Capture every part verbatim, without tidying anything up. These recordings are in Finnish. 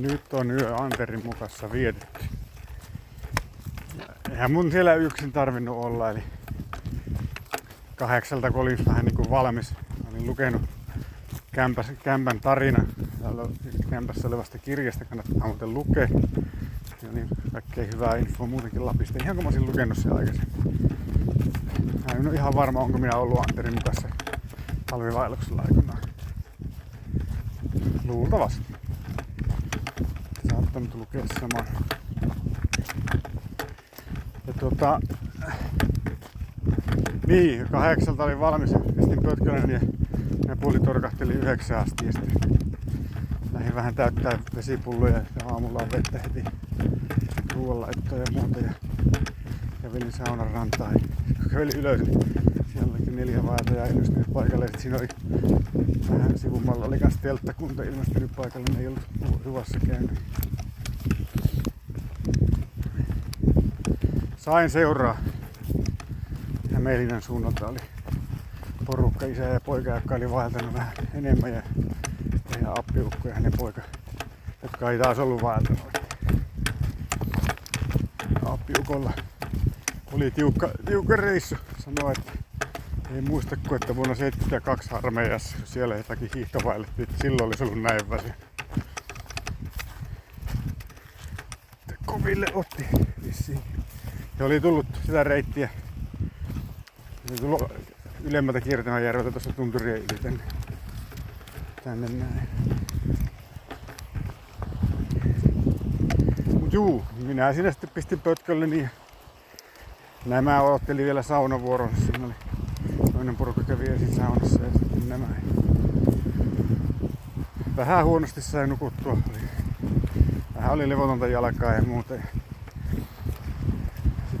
Nyt on yö Anterin mukassa vietetty. Eihän mun siellä yksin tarvinnut olla, eli kahdeksalta kun olin vähän niin kuin valmis. Olin lukenut kämpä, kämpän tarina. Täällä kämpässä olevasta kirjasta kannattaa muuten lukea. Ja niin kaikkea hyvää infoa muutenkin Lapista. Ihan kun mä olisin lukenut sen aikaisemmin. Mä en ole ihan varma, onko minä ollut Anterin mukassa talvivaelluksella aikanaan. Luultavasti. Saattanut lukea saman. Ja tuota... Niin, kahdeksalta oli valmis. Pistin pötkölön ja minä puoli torkahteli yhdeksän asti. Ja sitten lähdin vähän täyttää vesipulloja ja aamulla on vettä heti ruoanlaittoa ja muuta. Ja kävelin saunan rantaan. Kävelin ylös. Siellä olikin neljä vaeltajaa ilmestynyt paikalle. Siinä oli vähän sivumalla. Oli kans telttakunta ilmestynyt paikalle. Ne ei ollut ruvassa käynyt. Sain seuraa. Hämeenlinnan suunnalta oli porukka, isä ja poika, joka oli vaeltanut vähän enemmän. Ja, ja appiukko ja hänen poika, jotka ei taas ollut vaeltanut. Appiukolla oli tiukka, tiukka reissu. Sanoi, että ei muista kuin, että vuonna seitsemänkymmentäkaksi armeijassa, kun siellä jotakin hiihtovaellettiin, että silloin olisi ollut näin väsynyt. Koville otti vissiin. Ja oli tullut sitä reittiä ylemmältä Kiertämäjärveltä tuossa tunturien yli tänne. Tänne näin. Mut juu, minä siinä sitten pistin pötkölleni ja nämä odottelin vielä saunavuoron. Siinä oli toinen porukka kävi ensin saunassa ja sitten nämä. Vähän huonosti sai nukuttua. Vähän oli levotonta jalkaa ja muuta.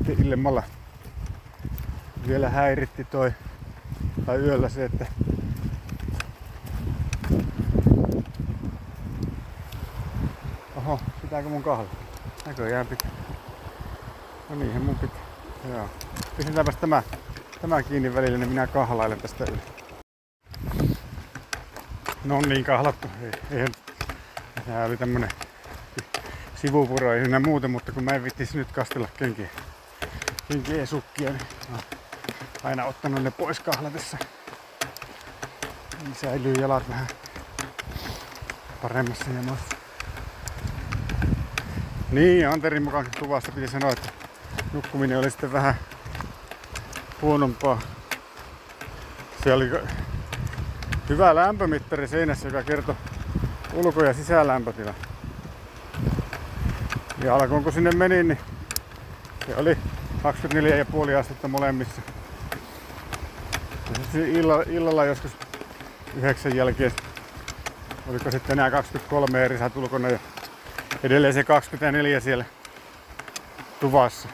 Sitten illemmalla vielä häiritti toi, tai yöllä se, että oho, pitääkö mun kahvia? Näköjään pitää. No niinhän mun pitää. Joo. Pistetäänpäs tämä, tämä kiinni välillä, niin minä kahlailen tästä yli. No niin, kahlattu. Eihän, tää oli tämmönen sivupuro, ei enää muuten, mutta kun mä en vittisi nyt kastella kenkiä, kenkiä sukkia, niin aina ottanut ne pois kahlatessa. Niin säilyy jalat vähän paremmassa jamassa. Niin, Anterin mukaan kuvasta piti sanoa, että nukkuminen oli sitten vähän huonompaa. Se oli hyvä lämpömittari seinässä, joka kertoi ulko- ja sisälämpötila. Ja alkoon kun sinne menin, niin se oli kaksikymmentäneljä pilkku viisi astetta molemmissa. Illalla, illalla joskus yhdeksän jälkeen oliko sitten enää kaksikymmentäkolme eri sät ulkona ja edelleen se kaksikymmentäneljä siellä tuvassa.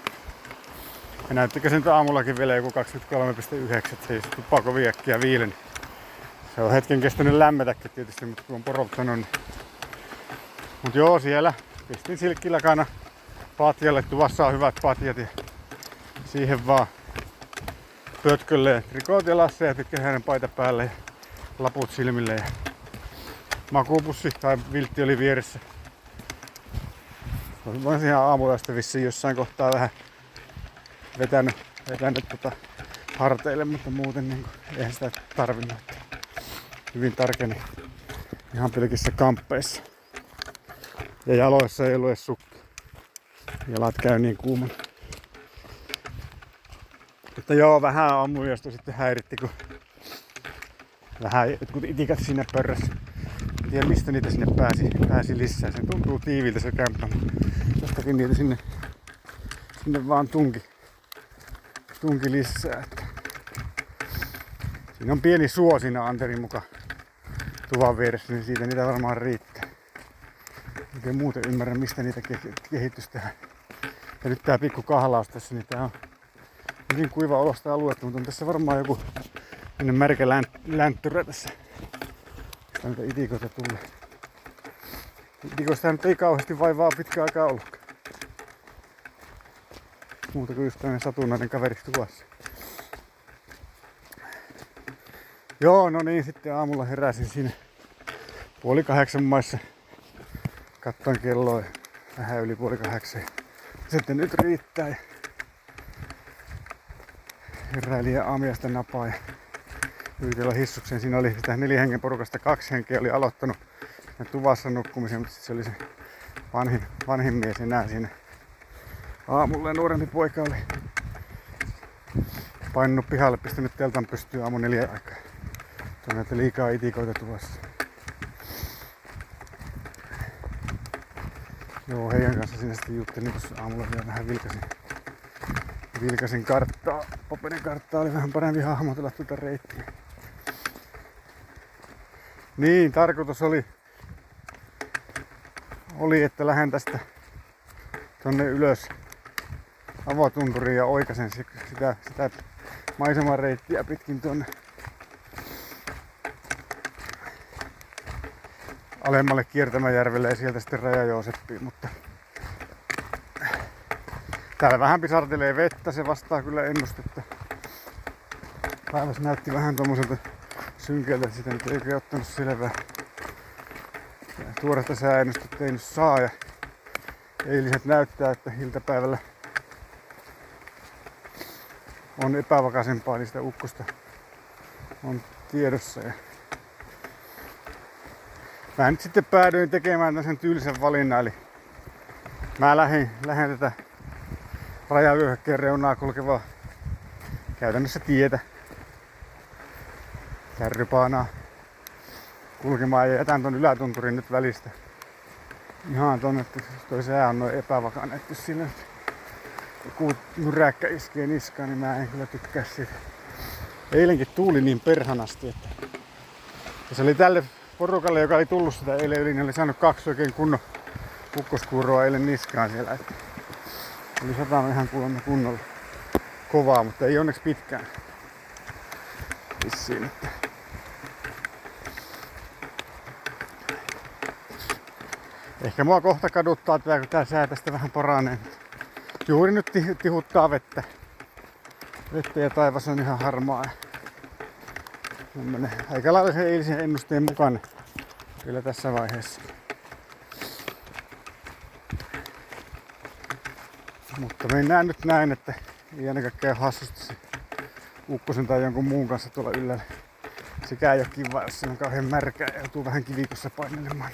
Ja näyttikö se nyt aamullakin vielä joku kaksikymmentäkolme pilkku yhdeksän, se ei sitten tupaa kovin äkkiä viileni. Se on hetken kestänyt lämmetäkin tietysti, mutta kun on porottanut niin. Mut joo, siellä pistin silkkilakana patjalle, tuvassa on hyvät patjat ja siihen vaan pötkölleen trikoot jalassa ja pitkähäinen paita päälle ja laput silmille ja makuupussi tai viltti oli vieressä. Olen ihan aamuyöstä vissiin jossain kohtaa vähän vetänyt, vetänyt tota harteille, mutta muuten niin kuin, eihän sitä tarvinnut. Hyvin tarkeni ihan pelkissä kamppeissa. Ja jaloissa ei ollut edes sukki. Jalat käy niin kuumana. Mutta joo, vähän aamuyöstä sitten häiritti, kun vähän jotkut itikat siinä pörrässä. En tiedä mistä niitä sinne pääsi, pääsi lisää. Se tuntuu tiiviltä se kämppä. Jostakin niitä sinne, sinne vaan tunki, tunki lisää. Että. Siinä on pieni suo siinä Anterin mukaan tuvan vieressä, niin siitä niitä varmaan riittää. Oikein muuten ymmärrä mistä niitä kehitys tähän. Ja nyt tää pikku kahlaus tässä, niin tää on hyvin kuiva olosta aluetta, mutta on tässä varmaan joku märkä länttyrä tässä. Täältä itikoita tulee. Itikoista nyt ei kauheasti vaivaa pitkä aikaa ollutkaan. Muuta kuin just tämmöinen satunnainen kaveriksi tuvassa. Joo, no niin, sitten aamulla heräsin siinä puoli kahdeksan maissa. Katsoin kelloa vähän yli puoli kahdeksan. Sitten nyt riittää. Heräilijä aamiaista napaa ja yritellä hissukseen. Siinä oli sitä neljä hengen porukasta. Kaksi henkeä oli aloittanut tuvassa nukkumisen, mutta sitten se oli se vanhin, vanhin mies enää siinä. Aamulla nuorempi poika oli painunut pihalle, pistänyt teltan pystyyn aamu neljän aikaa. Tuonne, että liikaa itikoita tuvassa. Joo, heidän kanssa sinne sitten juttelin, kun aamulla vielä vähän vilkasin. Vilkasin karttaa. Popelin karttaa oli vähän parempi hahmotella tuota reittiä. Niin, tarkoitus oli, oli että lähden tästä tonne ylös avotunturiin ja oikasen sitä, sitä maisemareittiä pitkin tonne alemmalle Kiertämäjärvelle ja sieltä sitten Raja-Jooseppiin, mutta täällä vähän pisartelee vettä, se vastaa kyllä ennustetta. Päivässä näytti vähän tommoselta synkeltä, sitä nyt ei oikein ottanut selvää. Tuoresta sääennustetta ei nyt saa ja eiliset näyttää, että iltapäivällä on epävakaisempaa, eli sitä ukkosta on tiedossa. Ja mä nyt sitten päädyin tekemään tämmöisen tyylisen valinnan, eli mä lähdin, lähdin tätä rajavyöhykkeen reunaa kulkevaa käytännössä tietä, kärrypaanaa kulkemaan ja jätän ton ylätunturin nyt välistä. Ihan tonne, että toi sää on noin epävakaan, että jos siinä joku myräkkä iskee niskaan, niin mä en kyllä tykkää siitä. Eilenkin tuuli niin perhanasti, että ja se oli tälle porukalle, joka ei tullut sitä eilen yli, niin oli saanut kaksi oikein kunnon ukkoskuuroa eilen niskaan siellä. Että oli satanut ihan kuulemma kunnolla kovaa, mutta ei onneksi pitkään vissiin, että ehkä mua kohta kaduttaa tää, kun tää sää tästä vähän poranee. Juuri nyt tihuttaa vettä. Vettä ja taivas on ihan harmaa. Tämmönen aika lailla sen eilisen ennusteen mukaan kyllä tässä vaiheessa. Mutta mennään nyt näin, että ei ainakaan käy hassusti se ukkosen tai jonkun muun kanssa tuolla yllällä. Sekään ei oo kiva, jos se on kauhean märkää ja joutuu vähän kivikossa painelemaan.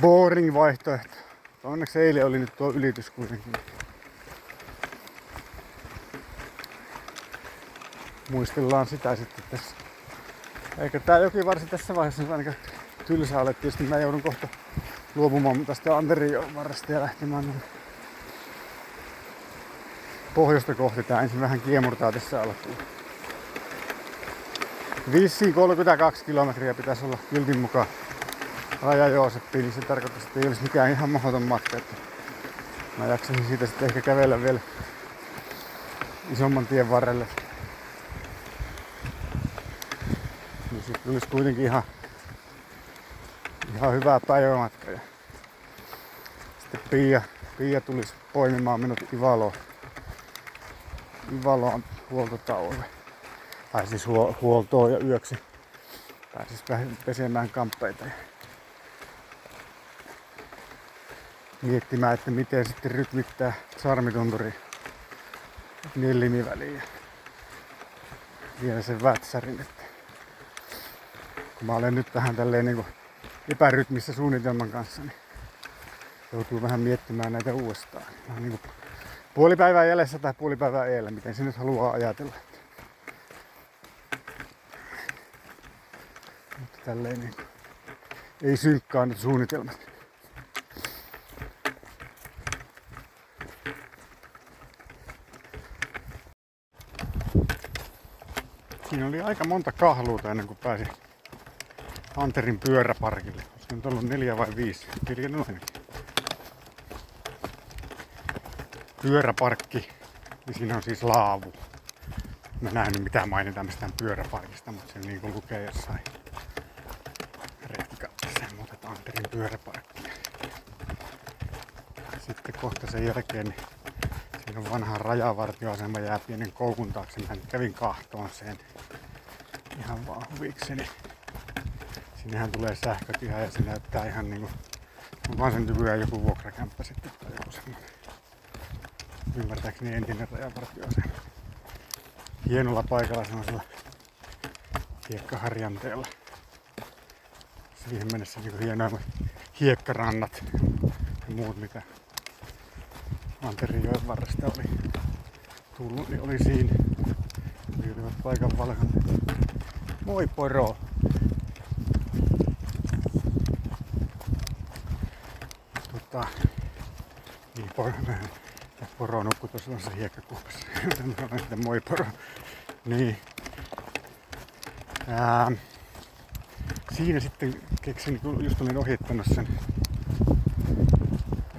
Boring vaihtoehto. Onneksi eilen oli nyt tuo ylitys kuitenkin. Muistellaan sitä sitten tässä. Eikä tää jokivarsi tässä vaiheessa nyt ainakaan tylsä ole. Tietysti mä joudun kohta luopumaan tästä Anterin varresta ja lähtemään pohjoista kohti. Tää ensin vähän kiemurtaa tässä alkuun. Vissiin kolmekymmentäkaksi kilometriä pitäisi olla kyltin mukaan Raja-Jooseppiin, niin se tarkoittaa, että ei olisi mikään ihan mahdoton matka. Että mä jaksasin siitä sitten ehkä kävellä vielä isomman tien varrelle. Niin se tulisi kuitenkin ihan, ihan hyvää päivämatkaa. Sitten Pia, Pia tulisi poimimaan minut Ivaloon. Ivaloon huoltotauolle. Tai siis huol- huoltoon ja yöksi. Pääsis pesemään kamppeita ja miettimään, että miten sitten rytmittää Sarmitunturin nillimiväliin ja vielä sen vätsärin. Että kun mä olen nyt vähän tälleen niin epärytmissä suunnitelman kanssa, niin joutuu vähän miettimään näitä uudestaan. Vähän niin kuin puoli päivää jäljessä tai puoli päivää eellä, miten se nyt haluaa ajatella. Mutta tälleen niin ei synkkaa nyt suunnitelmat. Siinä oli aika monta kahluuta ennen kuin pääsin Anterin pyöräparkille. Olisiko nyt ollut neljä vai viisi? Pilkenyt ainakin. Pyöräparkki. Ja siinä on siis laavu. Mä en nähnyt mitään mainitaan mistään pyöräparkista, mutta se niin kuin lukee jossain retkautessa. Mutta Anterin pyöräparkki. Sitten kohta sen jälkeen niin siinä on vanha rajavartioasema jää pienen koukun taakse. Mä kävin kahtoon sen ihan vaan huvikseni. Sinnehän tulee sähköpiha ja se näyttää ihan niinku vasentyvyä joku vuokrakämppä sitten tai joku semmoinen. Ymmärtääkseni entinen rajavartioasema. Hienolla paikalla semmoisella hiekkaharjanteella. Siihen mennessä niinku hienoimmat hiekkarannat ja muut mitä Anterijoen varresta oli tullut, niin oli siinä. Yhdivät paikan valkan. Moi poro! Tota, niin poro, poro nukkui tuossa noissa hiekkakuopassa. Moi poro! Niin. Ää, siinä sitten keksin, kun just olin ohittanut sen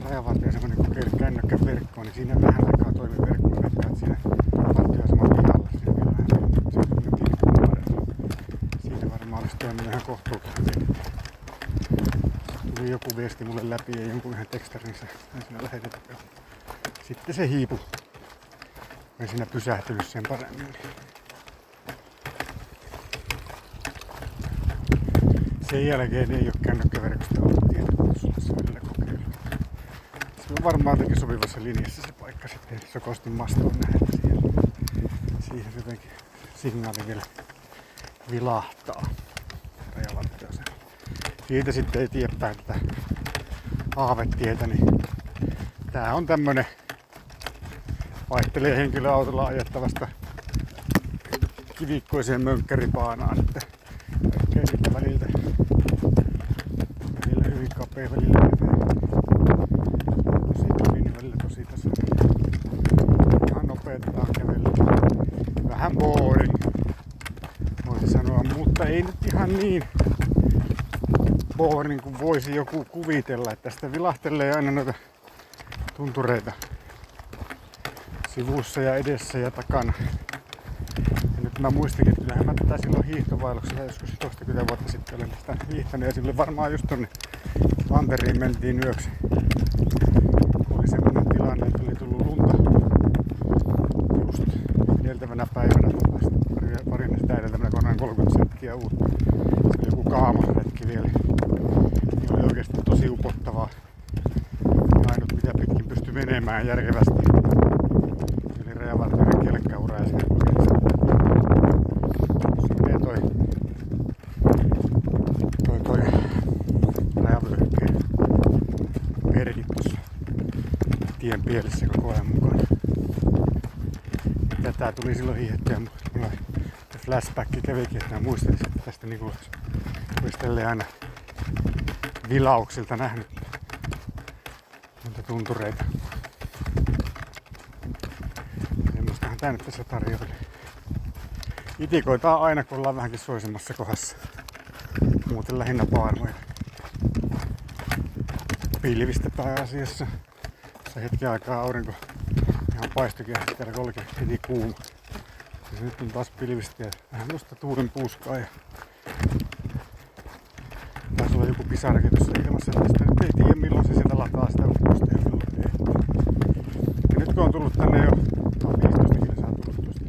rajavartioaseman, kun kerran kännökkän verkkoon, niin siinä vähän aikaa toimi verkkoon, että siinä vartioaseman pihalla. Siinä varmaan olisi toiminut ihan kohtuullisesti. Tuli joku viesti mulle läpi ja jonkun yhden tekstarinsä siinä lähetettiin. Sitten se hiipui. Mä en siinä pysähtynyt sen paremmin. Sen jälkeen ei oo kännökkäverkosta ollut tietokoneessa vielä kokeillut. Se on varmaan jotenkin sopivassa linjassa se paikka sitten. Sokostin mastoon nähdä siellä. Siihen jotenkin signaali vielä vilahtaa. Rajavartioasema. Siitä sitten eteenpäin tätä haavetietä, niin tää on tämmönen vaihtelee henkilöautolla ajettavasta kivikkoiseen mönkkäripaanaan. Että kaikkea siltä väliltä. Välillä hyvin kapea, välillä leveä. Tosi tuli, välillä tosi tässä. Ihan nopeuttaa kävelyä. Vähän boring. Voisi sanoa, mutta ei nyt ihan niin boring kuin voisi joku kuvitella. Että tästä vilahtelee aina noita tuntureita sivussa ja edessä ja takana. Ja nyt mä muistin, että kyllähän mä tätä silloin hiihtovailuksella joskus kaksikymmentä vuotta sitten olen sitä hiihtänyt ja silloin varmaan just tonne Anteriin mentiin yöksi. Oli semmoinen tilanne, että oli tullut lunta just edeltävänä päivänä, parin sitä edeltävänä kohdaan kolmekymmentä senttiä uutta. Se oli joku kaamosretki vielä. Niin oli oikeesti tosi upottavaa. Ainut mitä pitkin pystyi menemään järkevästi. Eli rajavartijoiden kelkkäura ja sitä sitten toi, toi, toi rajavyöhykkeen merkit tuossa tien pielessä koko ajan mukana. Tätä tuli silloin hiihettyä, mutta flashback kävikin, että mä muistelisin, että tästä niin kuin olisi aina vilauksilta nähnyt monta tuntureita. Semmoistahan tää nyt tässä tarjoilee. Itikoitaan aina, kun ollaan vähänkin suoisemmassa kohdassa. Muuten lähinnä paarmoja. Pilvistä pääasiassa. Tässä hetken aikaa aurinko ihan paistukin ja täällä kolki heti kuuma. Ja nyt on taas pilvistä ja vähän musta tuulen puuskaa. Ja taisi olla joku pisarakin tuossa ilmassa. Tästä nyt ei tiedä milloin se sieltä lataa sitä ukkosta ja milloin ei. Ja nyt kun on tullut tänne jo viisitoista kilsaa tullut tuosta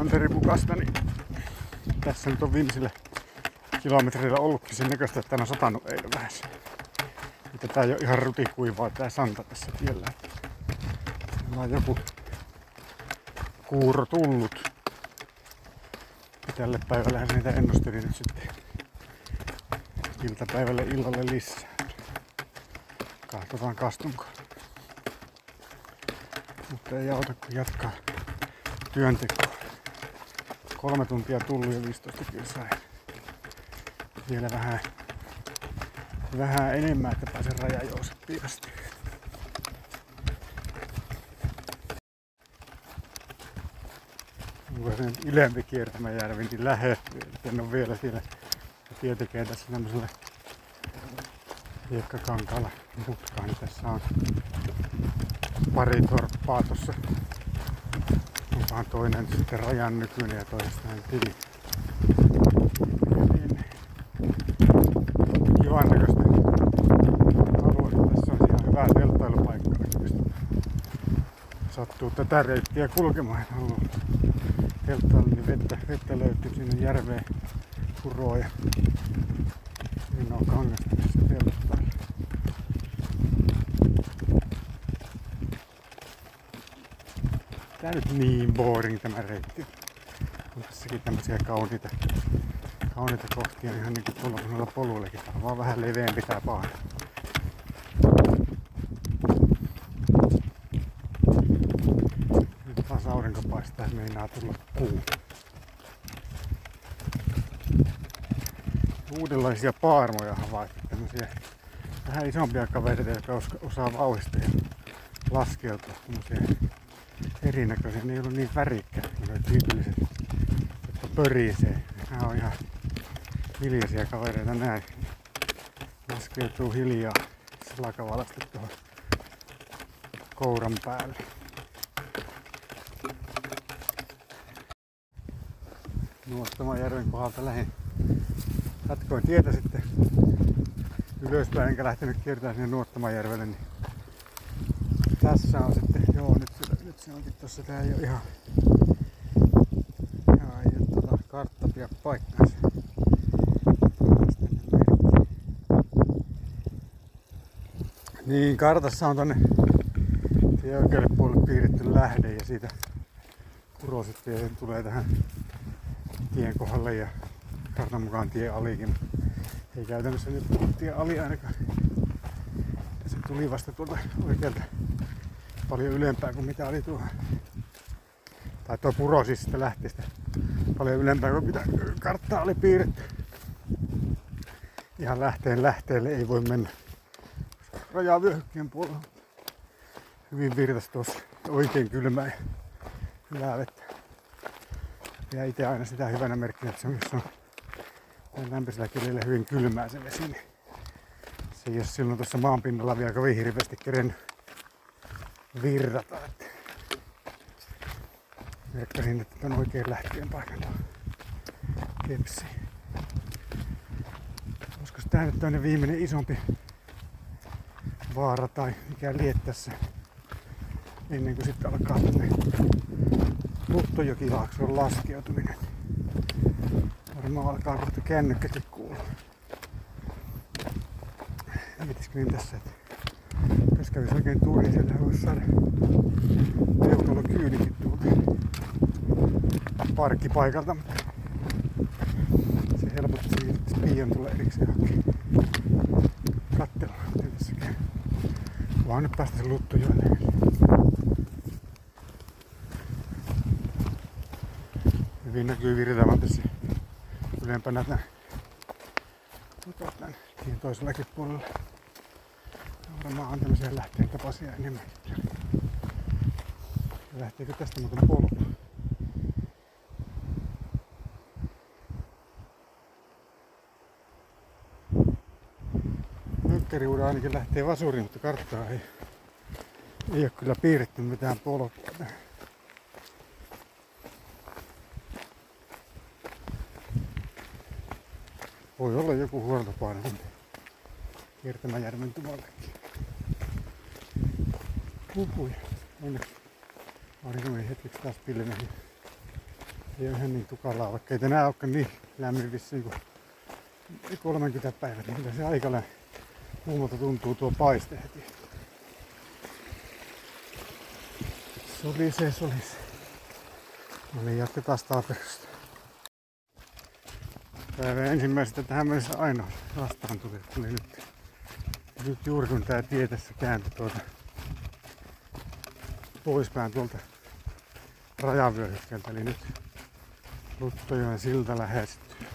Anteripukasta, niin tässä nyt on viimeisillä kilometreillä ollutkin sen näköistä, että tän on satanut eilen vähän. Mutta tää ei oo ihan rutikuivaa tää santa tässä tiellä. Täällä on joku kuuro tullut. Tälle päivällä niitä ennustelin nyt sitten iltapäivälle illalle lisää. Katsotaan kastunko. Mutta ei auta kun jatkaa työntekoa. Kolme tuntia tullut ja viisitoista kilsaa. Vielä vähän, vähän enemmän, että pääsen Raja-Jooseppiin asti. Ylempi Kiertämäjärvi, niin lähes. En ole vielä siellä. Tie tekee tässä tämmöisellä hiekkakankaalla mutkaa. Niin tässä on pari torppaa tuossa. Onkohan toinen sitten rajan nykyinen ja toisestaan tili. Kivan näköistä alueella. Tässä on ihan hyvää telttailupaikkaa. Sattuu tätä reittiä kulkemaan alueella. Telttailin vettä, vettä löytyy sinne järveen, puroon ja Siinä on kangasta tässä pellossa. Tää nyt niin boring tämä reitti. On tässäkin tämmösiä kauniita, kauniita kohtia ihan niinku tuolla noilla poluillakin. Tää on vaan vähän leveämpi tää paana. Nyt taas aurinko paistaa, meinaa tulla kuu. Uudenlaisia paarmoja havaittu, tämmösiä vähän isompia kavereita, jotka osaa vauhista ja laskeutua tämmösiä erinäköisiä. Ne ei ollut niin värikkäitä, ne tyypilliset, jotka pörisee. Nämä on ihan hiljaisia kavereita näin. Laskeutuu hiljaa silakavalasta tuohon kouran päälle. Nuortamajärven kohdalta lähin. Jatkoin tietä sitten ylöspäin, enkä lähtenyt kiertämään sinne Nuortamajärvelle, niin tässä on sitten, joo nyt se, nyt se onkin tossa, tää ei oo ihan, ihan ei oo tota kartta pidä paikkaansa. Niin, kartassa on tonne tie oikealle puolelle piirretty lähde ja siitä Kurosittie sen tulee tähän tien kohdalle ja kartan mukaan tie alikin. Ei käytännössä nyt tullut tie ali ainakaan. Se tuli vasta tuolta oikealta paljon ylempää kuin mitä oli tuohon. Tai tuo puro siis sitä lähti sitä paljon ylempää kuin mitä karttaa oli piirretty. Ihan lähteen lähteelle ei voi mennä. Rajavyöhykkeen puolella hyvin virtas tuossa oikein kylmää ja hyvää vettä. Ja itse aina sitä hyvänä merkkinä, että se on lämpöisellä kelillä hyvin kylmää se vesi, niin se ei ole silloin tuossa maanpinnalla vielä kovin hirveästi kerennyt virrata. Merkkasin, että tuon oikein lähtien paikan tuohon kepsiin. Olisiko tämä nyt tämmöinen viimeinen isompi vaara tai mikä liet tässä ennen kuin sitten alkaa tänne Luttujokilaakson laskeutuminen. Varmaan alkaa kohta kännykkäkin kuulua. Mietiskelin tässä, että jos kävisi oikein tuuriin, siellä voisi saada peukalokyydinkin tuolta parkkipaikalta. Se helpotti siitä, että piian tulee erikseen hakemaan. Katsellaan, miten tässä käy. Vaan nyt päästäisiin Luttujoelle. Hyvin näkyy virtaavan tässä ylempänä tämän, tämän tien toisellakin puolella. Varmaan on tämmöisiä lähteen tapaisia enemmän. Lähteekö tästä muuten polku? Mökkäriuda ainakin lähtee vasuriin, mutta karttaa ei, ei ole kyllä piirretty mitään polkua. Voi olla joku huoltopaino Kiertämäjärven tuvallekin. Huhuja. Onneksi aurinko ei hetkeksi taas pilvenäkin. Ei ole ihan niin tukalaa, vaikka ei tänään olekaan niin lämmin vissiin kuin kolmekymmentä päivät. Niin kyllä se aika kuumalta tuntuu tuo paiste heti. Solisee, solisee. No niin, jatketaan taaperosta. Päivän ensimmäisestä tähän mennessä ainoa vastaan tuli, tuli nyt. Nyt juuri kun tää tie tässä kääntyi tuolta poispäin tuolta rajavyöhykkeeltä, eli nyt Luttojoen silta lähestyy.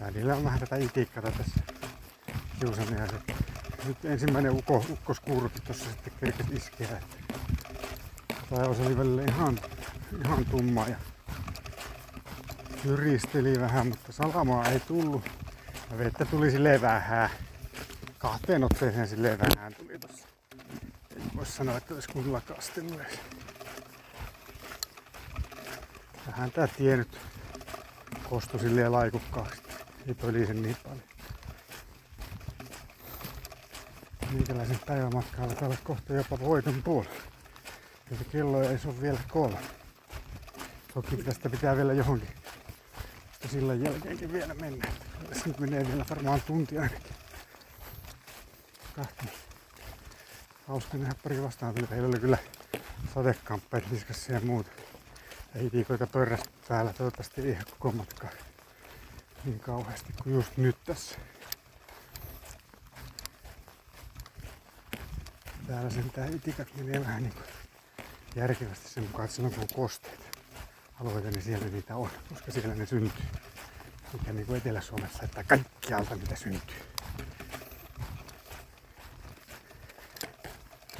Välillä on vähän tätä itikkata tässä kiusanneja. Nyt ensimmäinen uko, ukkoskurki tuossa sitten kerkes iskeä. Taivas oli välillä ihan, ihan tumma ja jyristeli vähän, mutta salamaa ei tullut. Ja vettä tuli silleen vähän. Kahteen otteeseen silleen vähän tuli tossa. Ei voi sanoa, että olisi kunnolla kastellut. Vähän tää tie nyt kostui silleen laikukkaaksi. Ei pöli sen niin paljon. Minkälaisen päivämatkaa alkaa olla kohta jopa voiton puolella. Joten kello ei se ole vielä kolme. Toki tästä pitää vielä johonkin Ja sillä jälkeenkin vielä mennään. Siitä menee vielä varmaan tunti ainakin. Kahti. Hauska nähdä pari vastaan päivällä kyllä sadekamppeet niskassa ja muuta. Ja hitikoita pörrästä päällä toivottavasti ei ihan koko matkaa niin kauheasti kuin just nyt tässä. Täällä sen tää itikat menee vähän niin kuin järkevästi sen mukaan, että silloin kun on kosteita alueita, niin siellä niitä on, koska siellä ne syntyy. Mikä niin kuin Etelä-Suomessa, että kaikkialta mitä syntyy.